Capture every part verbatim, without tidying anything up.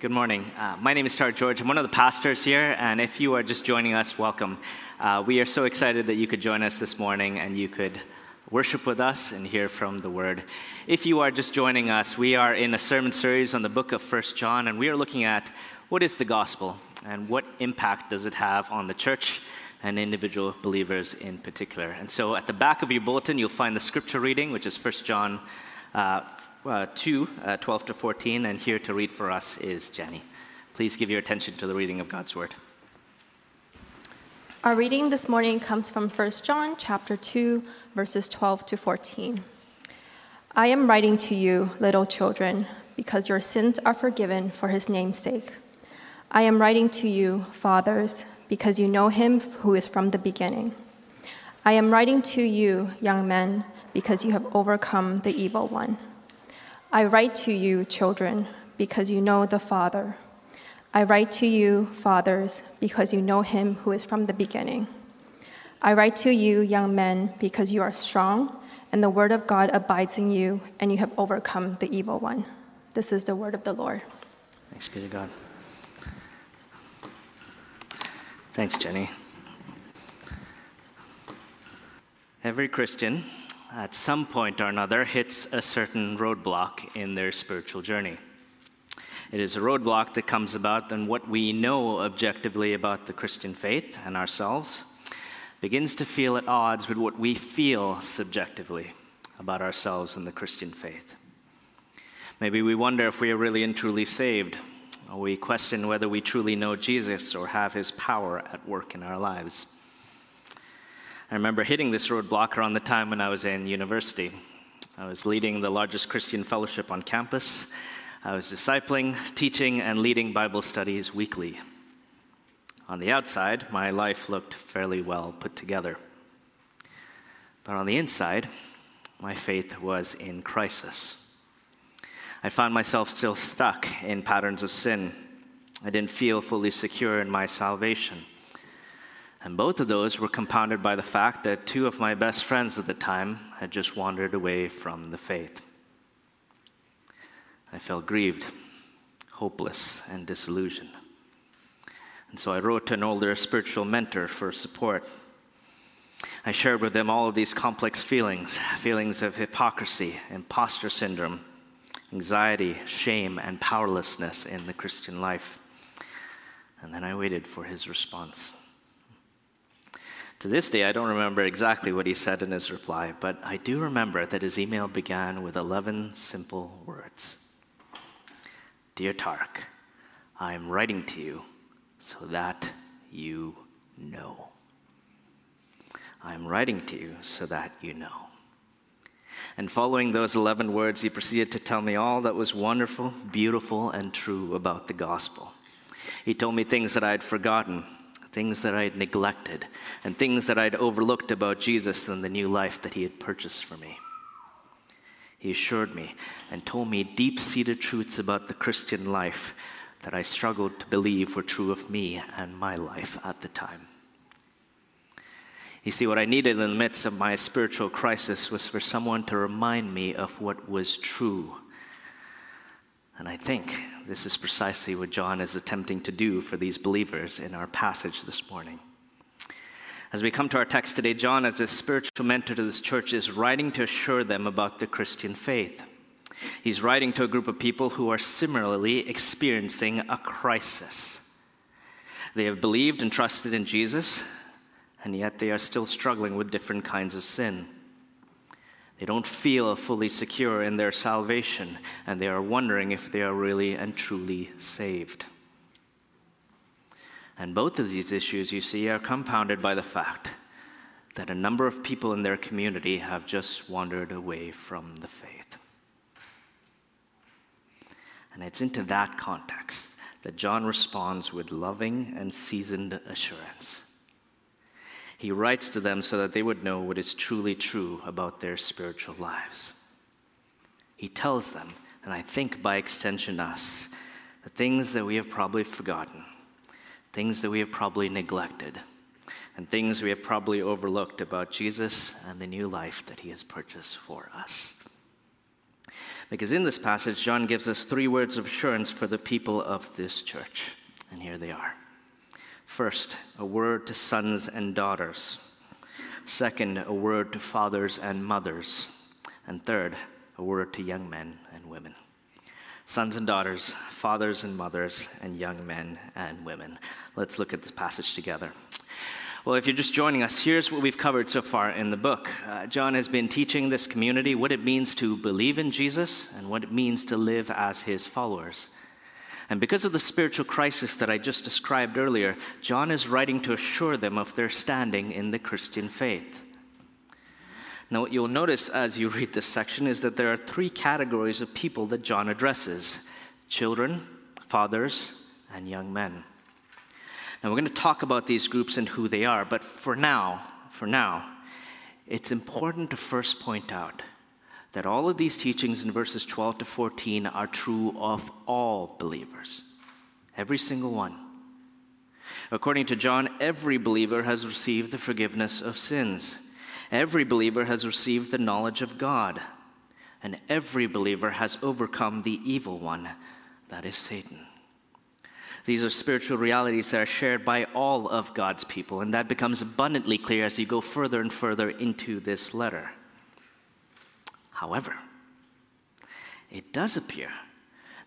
Good morning. Uh, my name is Tarak George. I'm one of the pastors here, and if you are just joining us, welcome. Uh, we are so excited that you could join us this morning and you could worship with us and hear from the Word. If you are just joining us, we are in a sermon series on the book of First John, and we are looking at what is the gospel and what impact does it have on the church and individual believers in particular. And so at the back of your bulletin, you'll find the scripture reading, which is First John uh, Uh, two, twelve to fourteen, and here to read for us is Jenny. Please give your attention to the reading of God's Word. Our reading this morning comes from First John chapter two, verses twelve to fourteen. I am writing to you, little children, because your sins are forgiven for his name's sake. I am writing to you, fathers, because you know him who is from the beginning. I am writing to you, young men, because you have overcome the evil one. I write to you, children, because you know the Father. I write to you, fathers, because you know him who is from the beginning. I write to you, young men, because you are strong, and the word of God abides in you, and you have overcome the evil one. This is the word of the Lord. Thanks be to God. Thanks, Jenny. Every Christian at some point or another hits a certain roadblock in their spiritual journey. It is a roadblock that comes about and what we know objectively about the Christian faith and ourselves begins to feel at odds with what we feel subjectively about ourselves and the Christian faith. Maybe we wonder if we are really and truly saved, or we question whether we truly know Jesus or have his power at work in our lives. I remember hitting this roadblock around the time when I was in university. I was leading the largest Christian fellowship on campus. I was discipling, teaching, and leading Bible studies weekly. On the outside, my life looked fairly well put together. But on the inside, my faith was in crisis. I found myself still stuck in patterns of sin. I didn't feel fully secure in my salvation. And both of those were compounded by the fact that two of my best friends at the time had just wandered away from the faith. I felt grieved, hopeless, and disillusioned. And so I wrote to an older spiritual mentor for support. I shared with him all of these complex feelings, feelings of hypocrisy, imposter syndrome, anxiety, shame, and powerlessness in the Christian life. And then I waited for his response. To this day, I don't remember exactly what he said in his reply, but I do remember that his email began with eleven simple words. Dear Tarak, I am writing to you so that you know. I am writing to you so that you know. And following those eleven words, he proceeded to tell me all that was wonderful, beautiful, and true about the gospel. He told me things that I had forgotten, things that I had neglected, and things that I had overlooked about Jesus and the new life that he had purchased for me. He assured me and told me deep-seated truths about the Christian life that I struggled to believe were true of me and my life at the time. You see, what I needed in the midst of my spiritual crisis was for someone to remind me of what was true. And I think this is precisely what John is attempting to do for these believers in our passage this morning. As we come to our text today, John, as the spiritual mentor to this church, is writing to assure them about the Christian faith. He's writing to a group of people who are similarly experiencing a crisis. They have believed and trusted in Jesus, and yet they are still struggling with different kinds of sin. They don't feel fully secure in their salvation, and they are wondering if they are really and truly saved. And both of these issues, you see, are compounded by the fact that a number of people in their community have just wandered away from the faith. And it's into that context that John responds with loving and seasoned assurance. He writes to them so that they would know what is truly true about their spiritual lives. He tells them, and I think by extension us, the things that we have probably forgotten, things that we have probably neglected, and things we have probably overlooked about Jesus and the new life that he has purchased for us. Because in this passage, John gives us three words of assurance for the people of this church. And here they are. First, a word to sons and daughters. Second, a word to fathers and mothers. And third, a word to young men and women. Sons and daughters, fathers and mothers, and young men and women. Let's look at this passage together. Well, if you're just joining us, here's what we've covered so far in the book. Uh, John has been teaching this community what it means to believe in Jesus and what it means to live as his followers. And because of the spiritual crisis that I just described earlier, John is writing to assure them of their standing in the Christian faith. Now, what you'll notice as you read this section is that there are three categories of people that John addresses: children, fathers, and young men. Now, we're going to talk about these groups and who they are, but for now, for now, it's important to first point out that all of these teachings in verses twelve to fourteen are true of all believers, every single one. According to John, every believer has received the forgiveness of sins. Every believer has received the knowledge of God, and every believer has overcome the evil one, that is Satan. These are spiritual realities that are shared by all of God's people, and that becomes abundantly clear as you go further and further into this letter. However, it does appear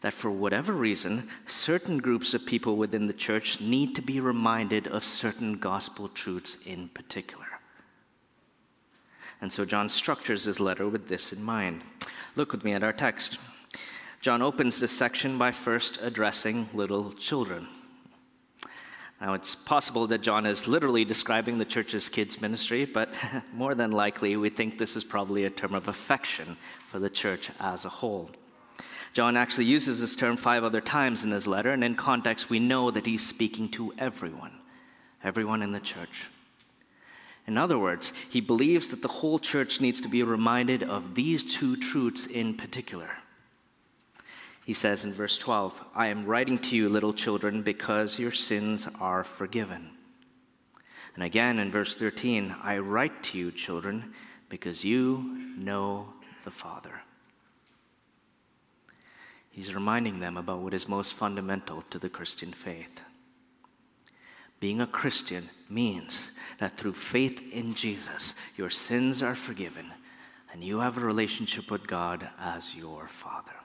that for whatever reason, certain groups of people within the church need to be reminded of certain gospel truths in particular. And so John structures his letter with this in mind. Look with me at our text. John opens this section by first addressing little children. Now, it's possible that John is literally describing the church's kids' ministry, but more than likely, we think this is probably a term of affection for the church as a whole. John actually uses this term five other times in his letter, and in context, we know that he's speaking to everyone, everyone in the church. In other words, he believes that the whole church needs to be reminded of these two truths in particular. He says in verse twelve, "I am writing to you, little children, because your sins are forgiven." And again in verse thirteen, "I write to you, children, because you know the Father." He's reminding them about what is most fundamental to the Christian faith. Being a Christian means that through faith in Jesus, your sins are forgiven, and you have a relationship with God as your Father.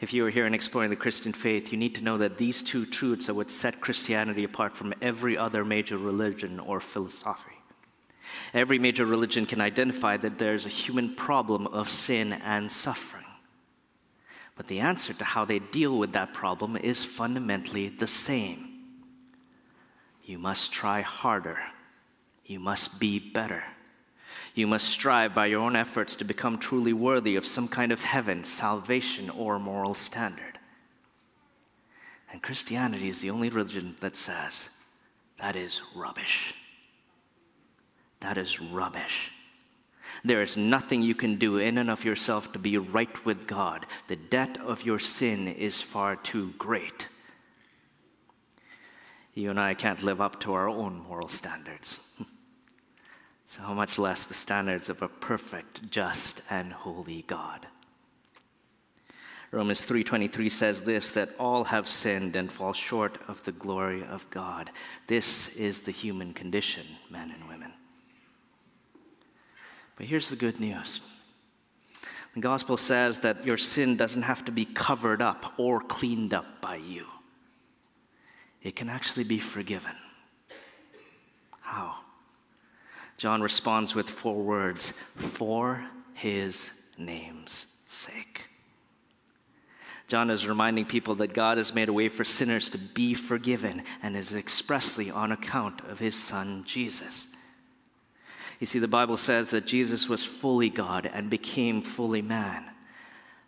If you are here and exploring the Christian faith, you need to know that these two truths are what set Christianity apart from every other major religion or philosophy. Every major religion can identify that there's a human problem of sin and suffering. But the answer to how they deal with that problem is fundamentally the same. You must try harder. You must be better. You must strive by your own efforts to become truly worthy of some kind of heaven, salvation, or moral standard. And Christianity is the only religion that says, that is rubbish. That is rubbish. There is nothing you can do in and of yourself to be right with God. The debt of your sin is far too great. You and I can't live up to our own moral standards. So how much less the standards of a perfect, just, and holy God. Romans three twenty-three says this, that all have sinned and fall short of the glory of God. This is the human condition, men and women. But here's the good news. The gospel says that your sin doesn't have to be covered up or cleaned up by you. It can actually be forgiven. How? John responds with four words, "For his name's sake." John is reminding people that God has made a way for sinners to be forgiven and is expressly on account of his son, Jesus. You see, the Bible says that Jesus was fully God and became fully man.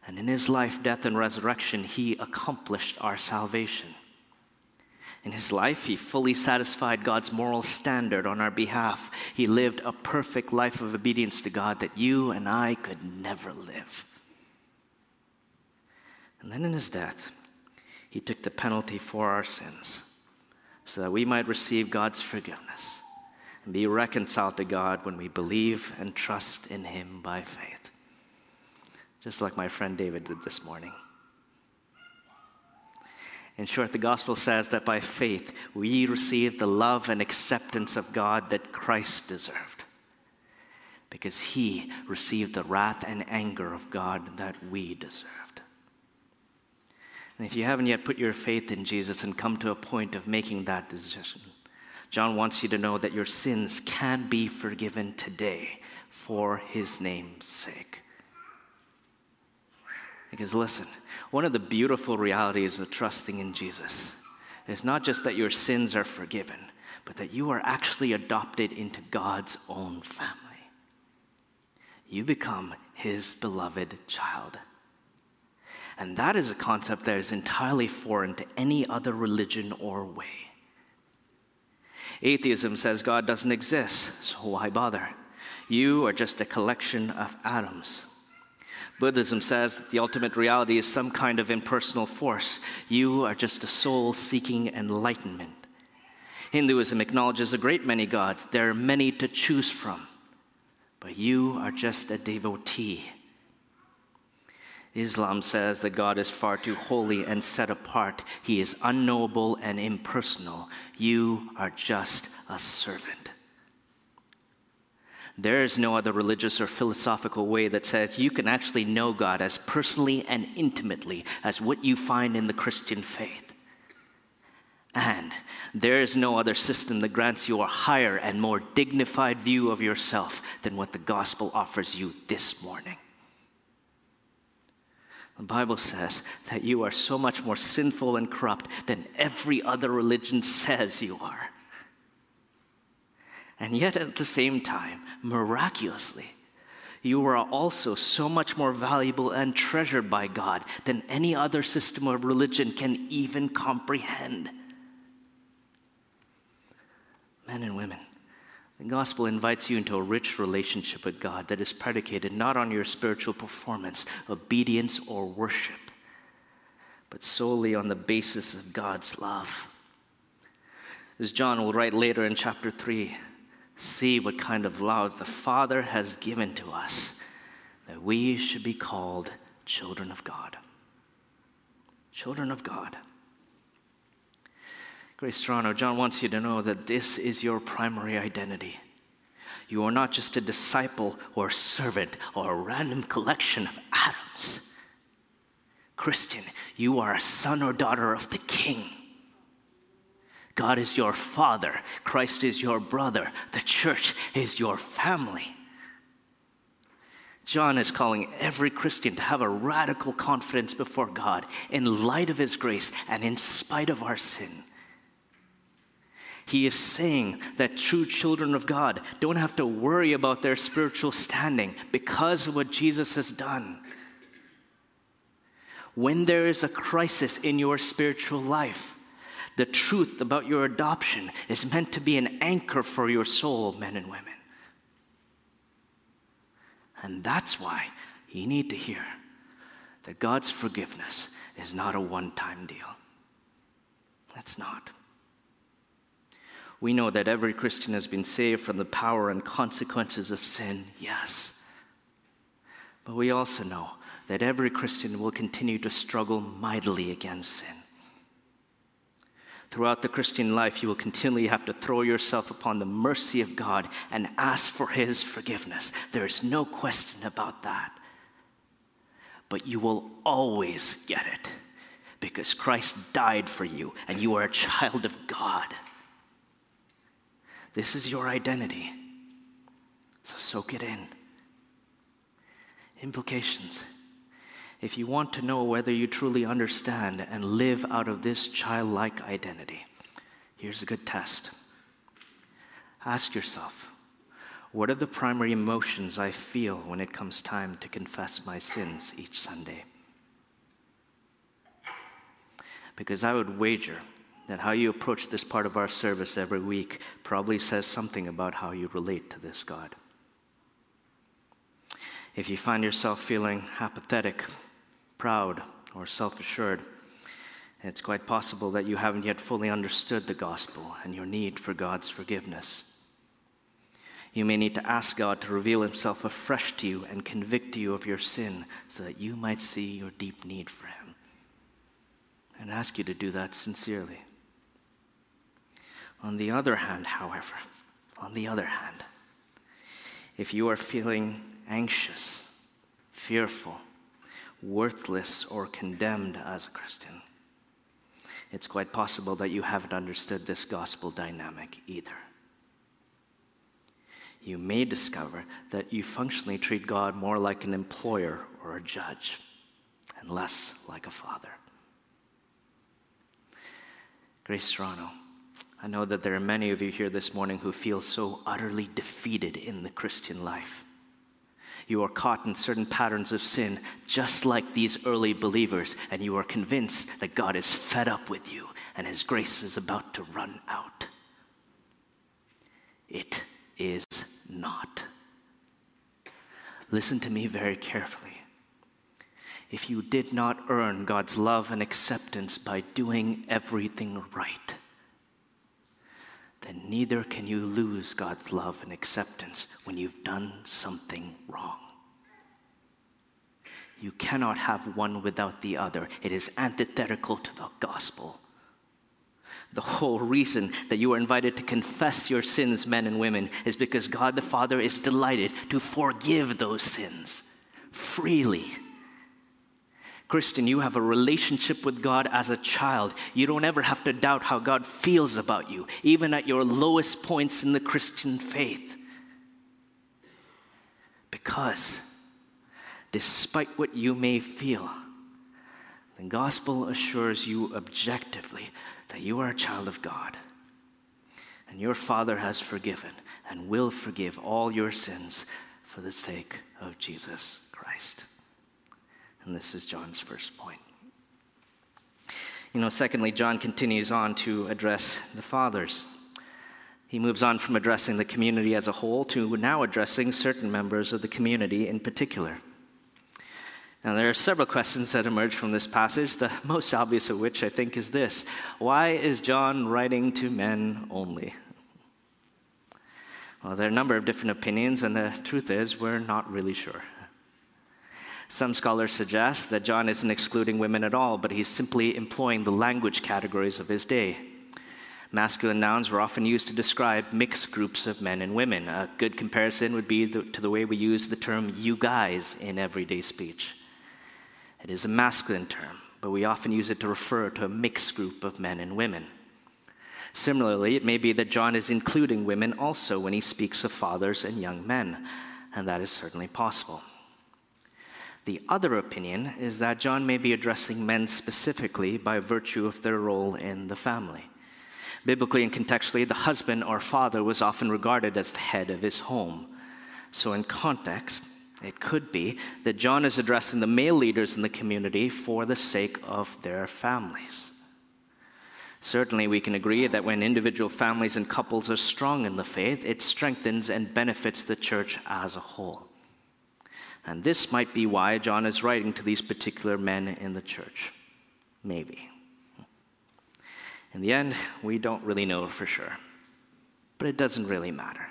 And in his life, death, and resurrection, he accomplished our salvation. In his life, he fully satisfied God's moral standard on our behalf. He lived a perfect life of obedience to God that you and I could never live. And then in his death, he took the penalty for our sins so that we might receive God's forgiveness and be reconciled to God when we believe and trust in him by faith. just like my friend David did this morning. In short, the gospel says that by faith, we receive the love and acceptance of God that Christ deserved, because he received the wrath and anger of God that we deserved. And if you haven't yet put your faith in Jesus and come to a point of making that decision, John wants you to know that your sins can be forgiven today for his name's sake. Because listen, one of the beautiful realities of trusting in Jesus is not just that your sins are forgiven, but that you are actually adopted into God's own family. You become his beloved child. And that is a concept that is entirely foreign to any other religion or way. Atheism says God doesn't exist, so why bother? You are just a collection of atoms. Buddhism says that the ultimate reality is some kind of impersonal force. You are just a soul seeking enlightenment. Hinduism acknowledges a great many gods. There are many to choose from, but you are just a devotee. Islam says that God is far too holy and set apart. He is unknowable and impersonal. You are just a servant. There is no other religious or philosophical way that says you can actually know God as personally and intimately as what you find in the Christian faith. And there is no other system that grants you a higher and more dignified view of yourself than what the gospel offers you this morning. The Bible says that you are so much more sinful and corrupt than every other religion says you are. And yet at the same time, miraculously, you are also so much more valuable and treasured by God than any other system or religion can even comprehend. Men and women, the gospel invites you into a rich relationship with God that is predicated not on your spiritual performance, obedience, or worship, but solely on the basis of God's love. As John will write later in chapter three, see what kind of love the Father has given to us, that we should be called children of God. Children of God. Grace Toronto, John wants you to know that this is your primary identity. You are not just a disciple or servant or a random collection of atoms. Christian, you are a son or daughter of the King. God is your father. Christ is your brother. The church is your family. John is calling every Christian to have a radical confidence before God in light of his grace and in spite of our sin. He is saying that true children of God don't have to worry about their spiritual standing because of what Jesus has done. When there is a crisis in your spiritual life, the truth about your adoption is meant to be an anchor for your soul, men and women. And that's why you need to hear that God's forgiveness is not a one-time deal. That's not. We know that every Christian has been saved from the power and consequences of sin, yes. But we also know that every Christian will continue to struggle mightily against sin. Throughout the Christian life, you will continually have to throw yourself upon the mercy of God and ask for his forgiveness. There is no question about that. But you will always get it because Christ died for you and you are a child of God. This is your identity, so soak it in. Implications. If you want to know whether you truly understand and live out of this childlike identity, here's a good test. Ask yourself, what are the primary emotions I feel when it comes time to confess my sins each Sunday? Because I would wager that how you approach this part of our service every week probably says something about how you relate to this God. If you find yourself feeling apathetic, proud, or self-assured, it's quite possible that you haven't yet fully understood the gospel and your need for God's forgiveness. You may need to ask God to reveal himself afresh to you and convict you of your sin so that you might see your deep need for him. And ask you to do that sincerely. On the other hand, however, on the other hand, if you are feeling anxious, fearful, worthless, or condemned as a Christian, it's quite possible that you haven't understood this gospel dynamic either. You may discover that you functionally treat God more like an employer or a judge, and less like a father. Grace Toronto, I know that there are many of you here this morning who feel so utterly defeated in the Christian life. You are caught in certain patterns of sin, just like these early believers, and you are convinced that God is fed up with you and his grace is about to run out. It is not. Listen to me very carefully. If you did not earn God's love and acceptance by doing everything right, then neither can you lose God's love and acceptance when you've done something wrong. You cannot have one without the other. It is antithetical to the gospel. The whole reason that you are invited to confess your sins, men and women, is because God the Father is delighted to forgive those sins freely. Christian, you have a relationship with God as a child. You don't ever have to doubt how God feels about you, even at your lowest points in the Christian faith. Because, despite what you may feel, the gospel assures you objectively that you are a child of God, and your Father has forgiven and will forgive all your sins for the sake of Jesus Christ. And this is John's first point. You know, secondly, John continues on to address the fathers. He moves on from addressing the community as a whole to now addressing certain members of the community in particular. Now, there are several questions that emerge from this passage, the most obvious of which I think is this: why is John writing to men only? Well, there are a number of different opinions, and the truth is we're not really sure. Some scholars suggest that John isn't excluding women at all, but he's simply employing the language categories of his day. Masculine nouns were often used to describe mixed groups of men and women. A good comparison would be the, to the way we use the term "you guys" in everyday speech. It is a masculine term, but we often use it to refer to a mixed group of men and women. Similarly, it may be that John is including women also when he speaks of fathers and young men, and that is certainly possible. The other opinion is that John may be addressing men specifically by virtue of their role in the family. Biblically and contextually, the husband or father was often regarded as the head of his home. So in context, it could be that John is addressing the male leaders in the community for the sake of their families. Certainly, we can agree that when individual families and couples are strong in the faith, it strengthens and benefits the church as a whole. And this might be why John is writing to these particular men in the church. Maybe. In the end, we don't really know for sure. But it doesn't really matter.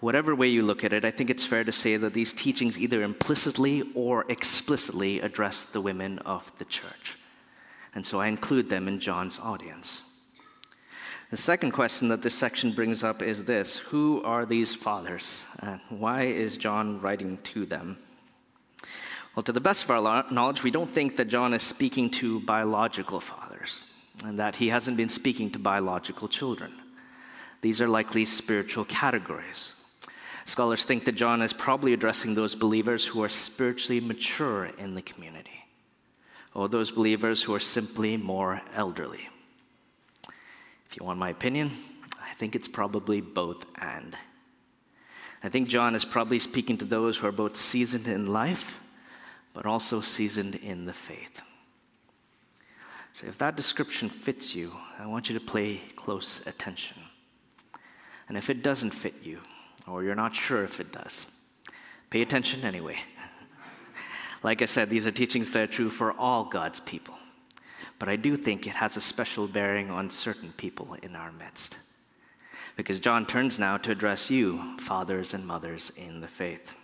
Whatever way you look at it, I think it's fair to say that these teachings either implicitly or explicitly address the women of the church. And so I include them in John's audience. The second question that this section brings up is this: who are these fathers, and why is John writing to them? Well, to the best of our knowledge, we don't think that John is speaking to biological fathers, and that he hasn't been speaking to biological children. These are likely spiritual categories. Scholars think that John is probably addressing those believers who are spiritually mature in the community, or those believers who are simply more elderly. If you want my opinion, I think it's probably both and. I think John is probably speaking to those who are both seasoned in life, but also seasoned in the faith. So if that description fits you, I want you to pay close attention. And if it doesn't fit you, or you're not sure if it does, pay attention anyway. Like I said, these are teachings that are true for all God's people. But I do think it has a special bearing on certain people in our midst. because John turns now to address you, fathers and mothers in the faith.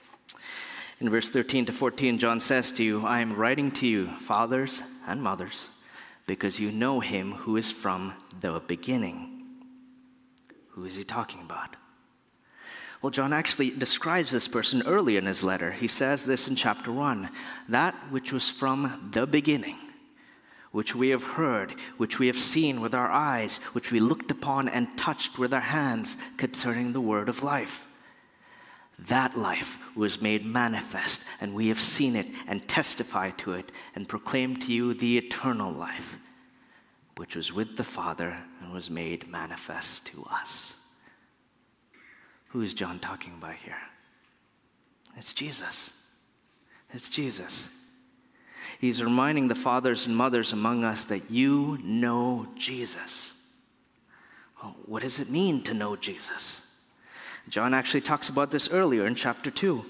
In verse thirteen to fourteen, John says to you, I am writing to you, fathers and mothers, because you know him who is from the beginning. Who is he talking about? Well, John actually describes this person early in his letter. He says this in chapter one, that which was from the beginning, which we have heard, which we have seen with our eyes, which we looked upon and touched with our hands concerning the word of life. That life was made manifest, and we have seen it and testify to it and proclaim to you the eternal life, which was with the Father and was made manifest to us. Who is John talking about here? It's Jesus. It's Jesus. He's reminding the fathers and mothers among us that you know Jesus. Well, what does it mean to know Jesus? John actually talks about this earlier in chapter two.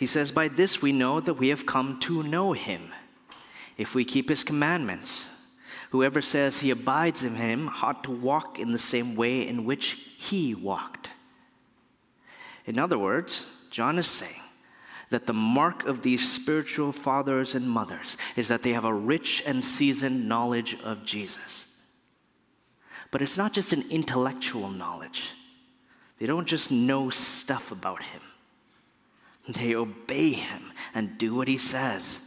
He says, by this we know that we have come to know him, if we keep his commandments. Whoever says he abides in him ought to walk in the same way in which he walked. In other words, John is saying that the mark of these spiritual fathers and mothers is that they have a rich and seasoned knowledge of Jesus. But it's not just an intellectual knowledge. They don't just know stuff about him. They obey him and do what he says.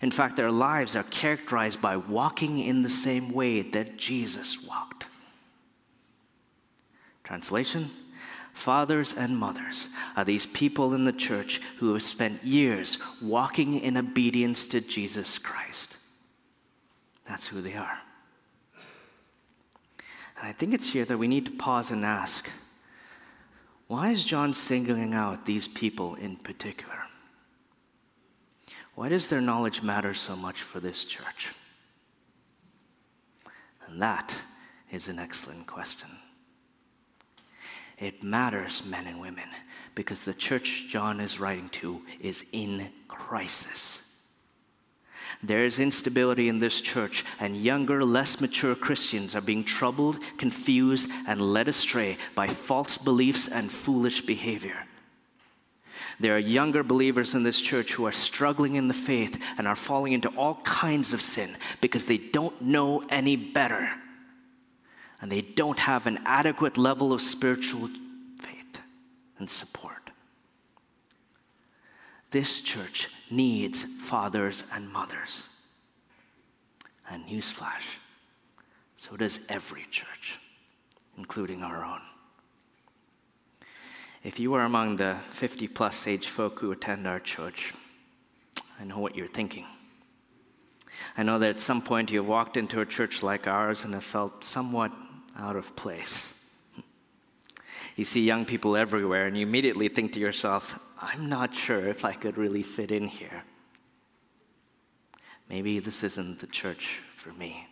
In fact, their lives are characterized by walking in the same way that Jesus walked. Translation: fathers and mothers are these people in the church who have spent years walking in obedience to Jesus Christ. That's who they are. And I think it's here that we need to pause and ask, why is John singling out these people in particular? Why does their knowledge matter so much for this church? And that is an excellent question. It matters, men and women, because the church John is writing to is in crisis. There is instability in this church, and younger, less mature Christians are being troubled, confused, and led astray by false beliefs and foolish behavior. There are younger believers in this church who are struggling in the faith and are falling into all kinds of sin because they don't know any better, and they don't have an adequate level of spiritual faith and support. This church needs fathers and mothers. And newsflash, so does every church, including our own. If you are among the fifty-plus age folk who attend our church, I know what you're thinking. I know that at some point you have walked into a church like ours and have felt somewhat out of place. You see young people everywhere, and you immediately think to yourself, I'm not sure if I could really fit in here. Maybe this isn't the church for me.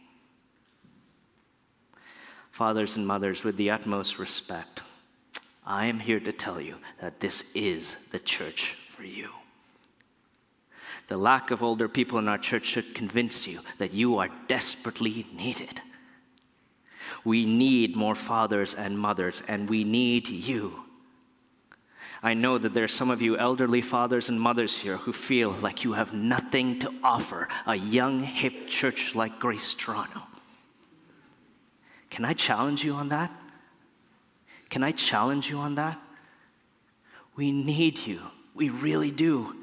Fathers and mothers, with the utmost respect, I am here to tell you that this is the church for you. The lack of older people in our church should convince you that you are desperately needed. We need more fathers and mothers, and we need you. I know that there are some of you elderly fathers and mothers here who feel like you have nothing to offer a young, hip church like Grace Toronto. Can I challenge you on that? Can I challenge you on that? We need you. We really do.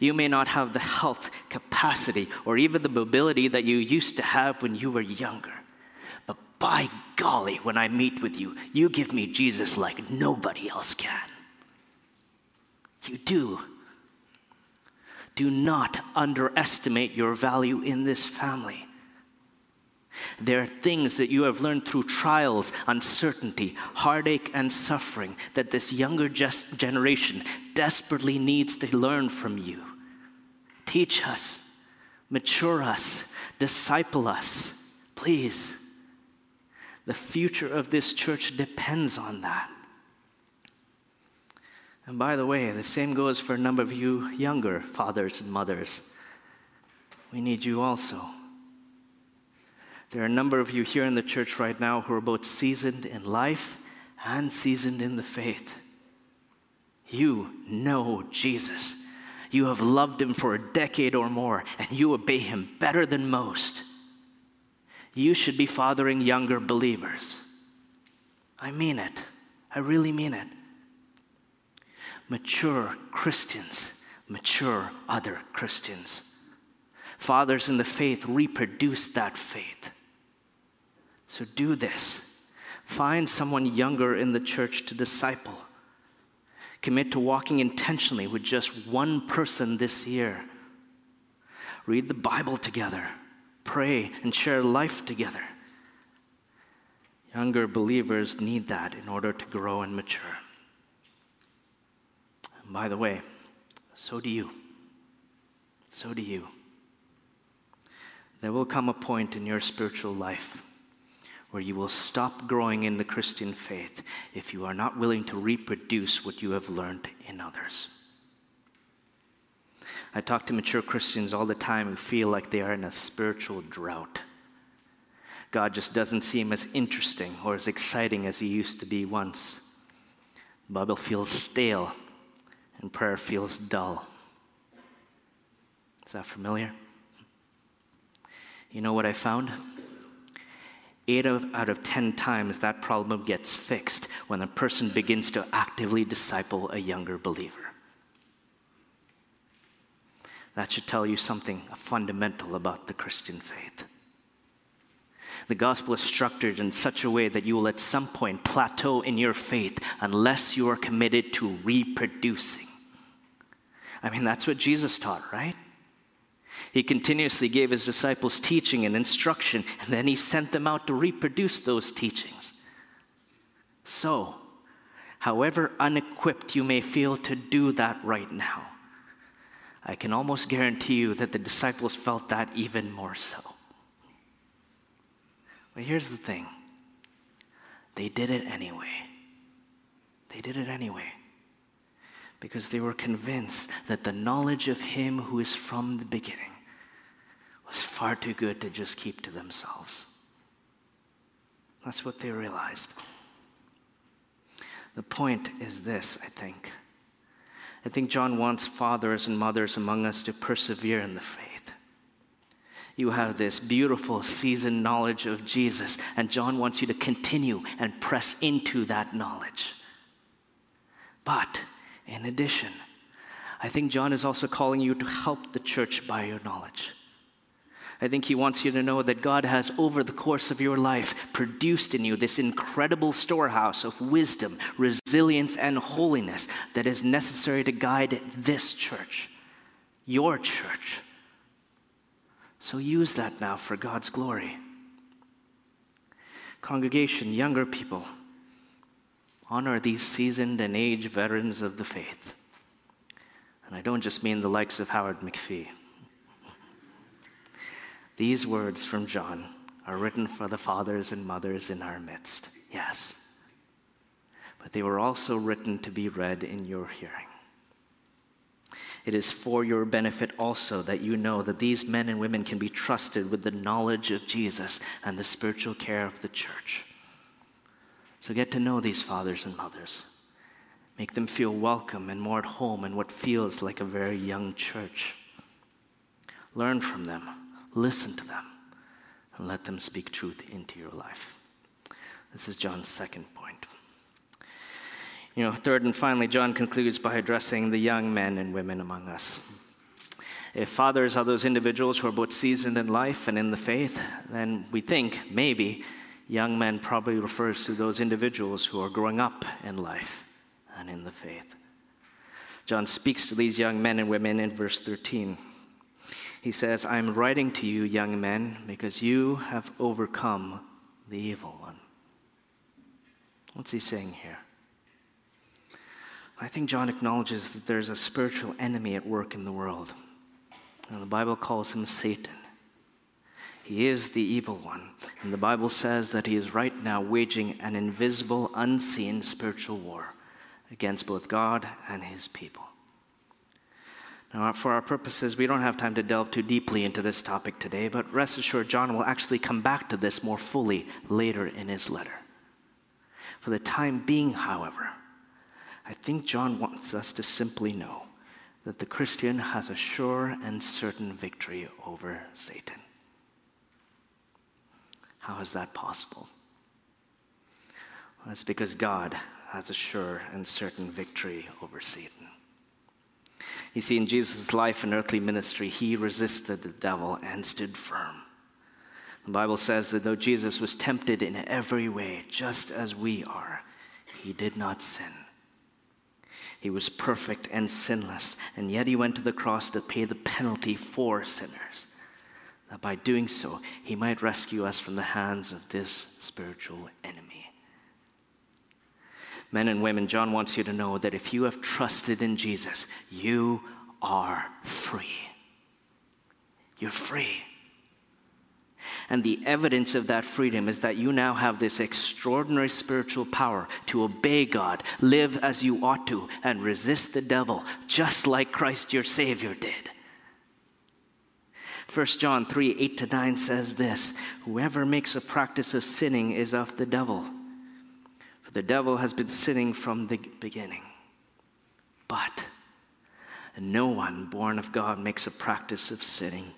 You may not have the health, capacity, or even the mobility that you used to have when you were younger. But by golly, when I meet with you, you give me Jesus like nobody else can. You do. Do not underestimate your value in this family. There are things that you have learned through trials, uncertainty, heartache, and suffering that this younger generation desperately needs to learn from you. Teach us, mature us, disciple us, please. The future of this church depends on that. And by the way, the same goes for a number of you younger fathers and mothers. We need you also. There are a number of you here in the church right now who are both seasoned in life and seasoned in the faith. You know Jesus. You have loved him for a decade or more, and you obey him better than most. You should be fathering younger believers. I mean it. I really mean it. Mature Christians mature other Christians. Fathers in the faith reproduce that faith. So do this. Find someone younger in the church to disciple. Commit to walking intentionally with just one person this year. Read the Bible together. Pray and share life together. Younger believers need that in order to grow and mature. And by the way, so do you. So do you. There will come a point in your spiritual life where you will stop growing in the Christian faith if you are not willing to reproduce what you have learned in others. I talk to mature Christians all the time who feel like they are in a spiritual drought. God just doesn't seem as interesting or as exciting as he used to be once. The Bible feels stale and prayer feels dull. Is that familiar? You know what I found? Eight out of ten times that problem gets fixed when a person begins to actively disciple a younger believer. That should tell you something fundamental about the Christian faith. The gospel is structured in such a way that you will at some point plateau in your faith unless you are committed to reproducing. I mean, that's what Jesus taught, right? He continuously gave his disciples teaching and instruction, and then he sent them out to reproduce those teachings. So, however unequipped you may feel to do that right now, I can almost guarantee you that the disciples felt that even more so. But here's the thing. They did it anyway. They did it anyway. Because they were convinced that the knowledge of him who is from the beginning was far too good to just keep to themselves. That's what they realized. The point is this, I think. I think John wants fathers and mothers among us to persevere in the faith. You have this beautiful seasoned knowledge of Jesus, and John wants you to continue and press into that knowledge. But in addition, I think John is also calling you to help the church by your knowledge. I think he wants you to know that God has, over the course of your life, produced in you this incredible storehouse of wisdom, resilience, and holiness that is necessary to guide this church, your church. So use that now for God's glory. Congregation, younger people, honor these seasoned and aged veterans of the faith. And I don't just mean the likes of Howard McPhee. These words from John are written for the fathers and mothers in our midst, yes. But they were also written to be read in your hearing. It is for your benefit also that you know that these men and women can be trusted with the knowledge of Jesus and the spiritual care of the church. So get to know these fathers and mothers. Make them feel welcome and more at home in what feels like a very young church. Learn from them, listen to them, and let them speak truth into your life. This is John's second point. You know, third and finally, John concludes by addressing the young men and women among us. If fathers are those individuals who are both seasoned in life and in the faith, then we think, maybe, young men probably refers to those individuals who are growing up in life and in the faith. John speaks to these young men and women in verse thirteen. He says, "I am writing to you, young men, because you have overcome the evil one." What's he saying here? I think John acknowledges that there's a spiritual enemy at work in the world. And the Bible calls him Satan. He is the evil one. And the Bible says that he is right now waging an invisible, unseen spiritual war against both God and his people. Now, for our purposes, we don't have time to delve too deeply into this topic today, but rest assured, John will actually come back to this more fully later in his letter. For the time being, however, I think John wants us to simply know that the Christian has a sure and certain victory over Satan. How is that possible? Well, that's because God has a sure and certain victory over Satan. You see, in Jesus' life and earthly ministry, he resisted the devil and stood firm. The Bible says that though Jesus was tempted in every way, just as we are, he did not sin. He was perfect and sinless, and yet he went to the cross to pay the penalty for sinners, that by doing so, he might rescue us from the hands of this spiritual enemy. Men and women, John wants you to know that if you have trusted in Jesus, you are free. You're free. And the evidence of that freedom is that you now have this extraordinary spiritual power to obey God, live as you ought to, and resist the devil, just like Christ your Savior did. First John three, eight to nine says this, "Whoever makes a practice of sinning is of the devil. The devil has been sinning from the beginning. But no one born of God makes a practice of sinning.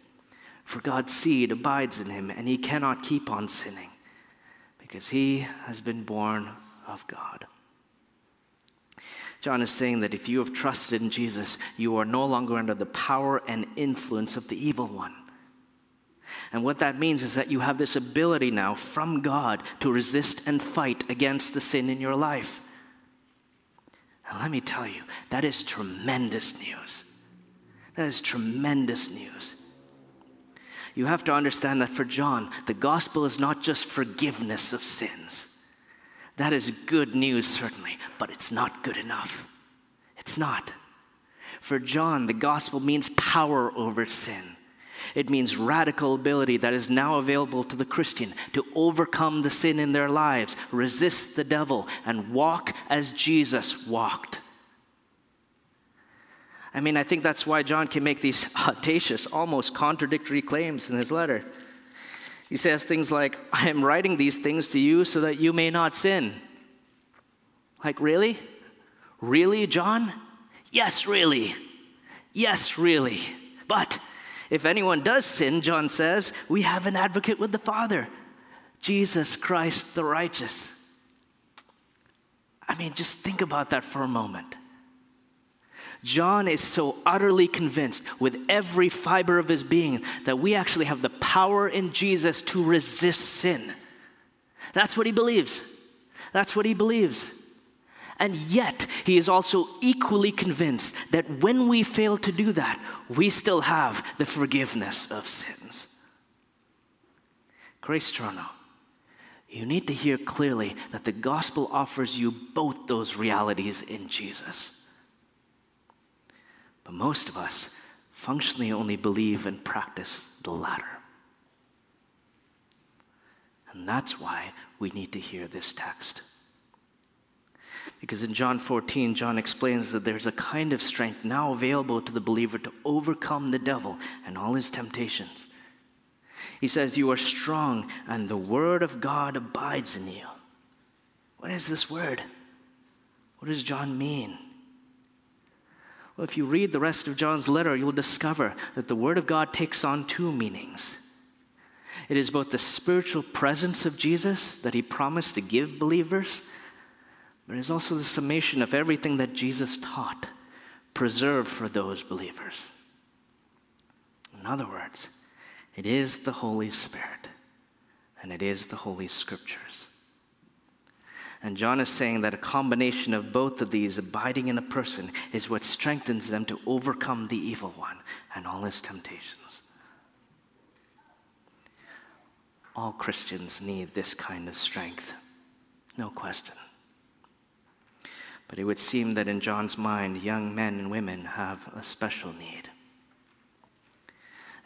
For God's seed abides in him, and he cannot keep on sinning, because he has been born of God." John is saying that if you have trusted in Jesus, you are no longer under the power and influence of the evil one. And what that means is that you have this ability now from God to resist and fight against the sin in your life. And let me tell you, that is tremendous news. That is tremendous news. You have to understand that for John, the gospel is not just forgiveness of sins. That is good news, certainly, but it's not good enough. It's not. For John, the gospel means power over sin. It means radical ability that is now available to the Christian to overcome the sin in their lives, resist the devil, and walk as Jesus walked. I mean, I think that's why John can make these audacious, almost contradictory claims in his letter. He says things like, "I am writing these things to you so that you may not sin." Like, really? Really, John? Yes, really. Yes, really. But if anyone does sin, John says, we have an advocate with the Father, Jesus Christ the righteous. I mean, just think about that for a moment. John is so utterly convinced with every fiber of his being that we actually have the power in Jesus to resist sin. That's what he believes. That's what he believes. And yet, he is also equally convinced that when we fail to do that, we still have the forgiveness of sins. Grace Toronto, you need to hear clearly that the gospel offers you both those realities in Jesus. But most of us functionally only believe and practice the latter. And that's why we need to hear this text. Because in John fourteen, John explains that there's a kind of strength now available to the believer to overcome the devil and all his temptations. He says, "You are strong, and the word of God abides in you." What is this word? What does John mean? Well, if you read the rest of John's letter, you'll discover that the word of God takes on two meanings. It is both the spiritual presence of Jesus that he promised to give believers, but it's also the summation of everything that Jesus taught, preserved for those believers. In other words, it is the Holy Spirit, and it is the Holy Scriptures. And John is saying that a combination of both of these abiding in a person is what strengthens them to overcome the evil one and all his temptations. All Christians need this kind of strength, no question. But it would seem that in John's mind, young men and women have a special need.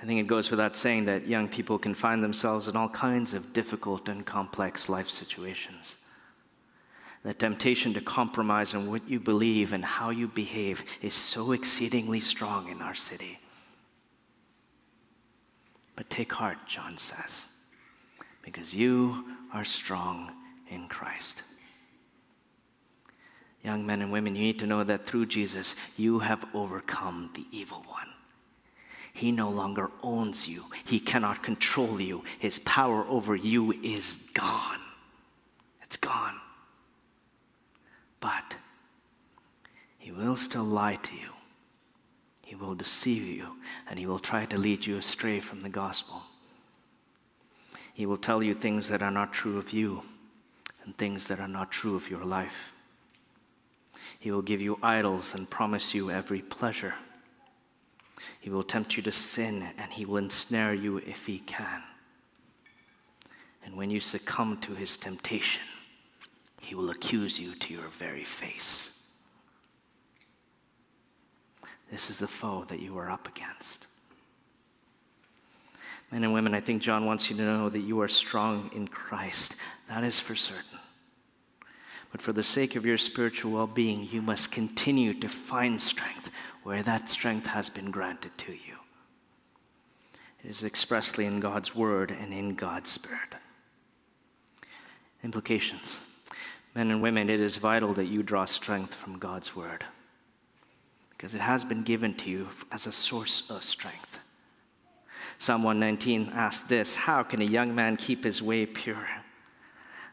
I think it goes without saying that young people can find themselves in all kinds of difficult and complex life situations. The temptation to compromise on what you believe and how you behave is so exceedingly strong in our city. But take heart, John says, because you are strong in Christ. Young men and women, you need to know that through Jesus, you have overcome the evil one. He no longer owns you. He cannot control you. His power over you is gone. It's gone. But he will still lie to you. He will deceive you, and he will try to lead you astray from the gospel. He will tell you things that are not true of you and things that are not true of your life. He will give you idols and promise you every pleasure. He will tempt you to sin, and he will ensnare you if he can. And when you succumb to his temptation, he will accuse you to your very face. This is the foe that you are up against. Men and women, I think John wants you to know that you are strong in Christ. That is for certain. But for the sake of your spiritual well-being, you must continue to find strength where that strength has been granted to you. It is expressly in God's word and in God's spirit. Implications. Men and women, it is vital that you draw strength from God's word, because it has been given to you as a source of strength. Psalm one nineteen asks this: how can a young man keep his way pure?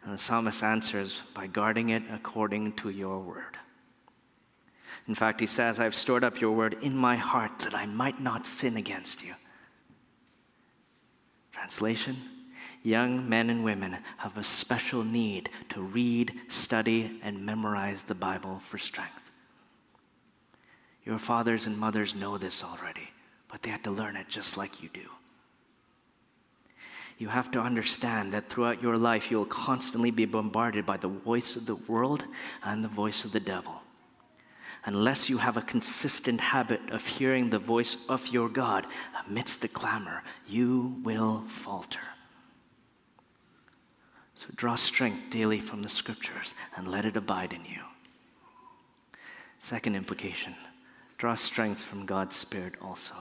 And the psalmist answers by guarding it according to your word. In fact, he says, I've stored up your word in my heart that I might not sin against you. Translation: young men and women have a special need to read, study, and memorize the Bible for strength. Your fathers and mothers know this already, but they had to learn it just like you do. You have to understand that throughout your life, you'll constantly be bombarded by the voice of the world and the voice of the devil. Unless you have a consistent habit of hearing the voice of your God amidst the clamor, you will falter. So draw strength daily from the scriptures and let it abide in you. Second implication, draw strength from God's Spirit also.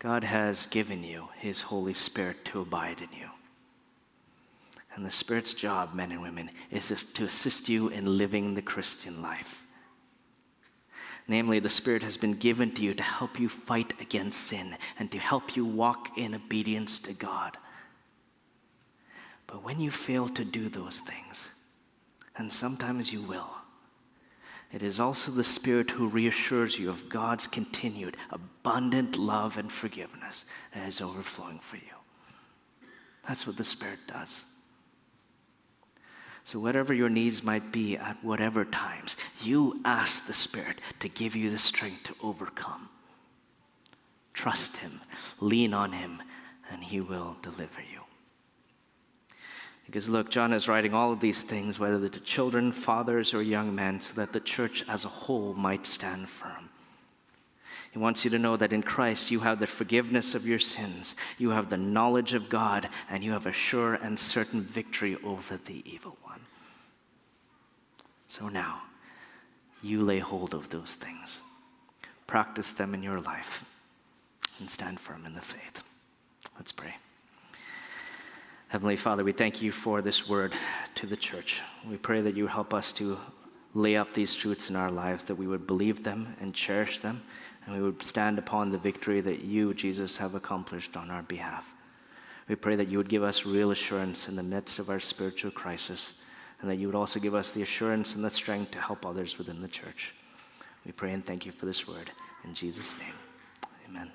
God has given you his Holy Spirit to abide in you. And the Spirit's job, men and women, is to assist you in living the Christian life. Namely, the Spirit has been given to you to help you fight against sin and to help you walk in obedience to God. But when you fail to do those things, and sometimes you will, it is also the Spirit who reassures you of God's continued, abundant love and forgiveness that is overflowing for you. That's what the Spirit does. So whatever your needs might be at whatever times, you ask the Spirit to give you the strength to overcome. Trust him, lean on him, and he will deliver you. Because look, John is writing all of these things, whether to children, fathers, or young men, so that the church as a whole might stand firm. He wants you to know that in Christ you have the forgiveness of your sins, you have the knowledge of God, and you have a sure and certain victory over the evil one. So now, you lay hold of those things. Practice them in your life and stand firm in the faith. Let's pray. Heavenly Father, we thank you for this word to the church. We pray that you help us to lay up these truths in our lives, that we would believe them and cherish them, and we would stand upon the victory that you, Jesus, have accomplished on our behalf. We pray that you would give us real assurance in the midst of our spiritual crisis, and that you would also give us the assurance and the strength to help others within the church. We pray and thank you for this word. In Jesus' name, amen.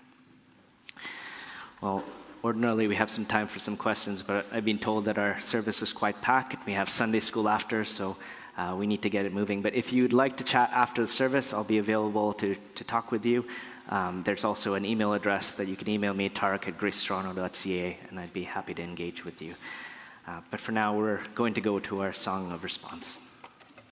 Well, ordinarily, we have some time for some questions, but I've been told that our service is quite packed. We have Sunday school after, so uh, we need to get it moving. But if you'd like to chat after the service, I'll be available to, to talk with you. Um, there's also an email address that you can email me, tarak at grace toronto dot c a, and I'd be happy to engage with you. Uh, but for now, we're going to go to our song of response.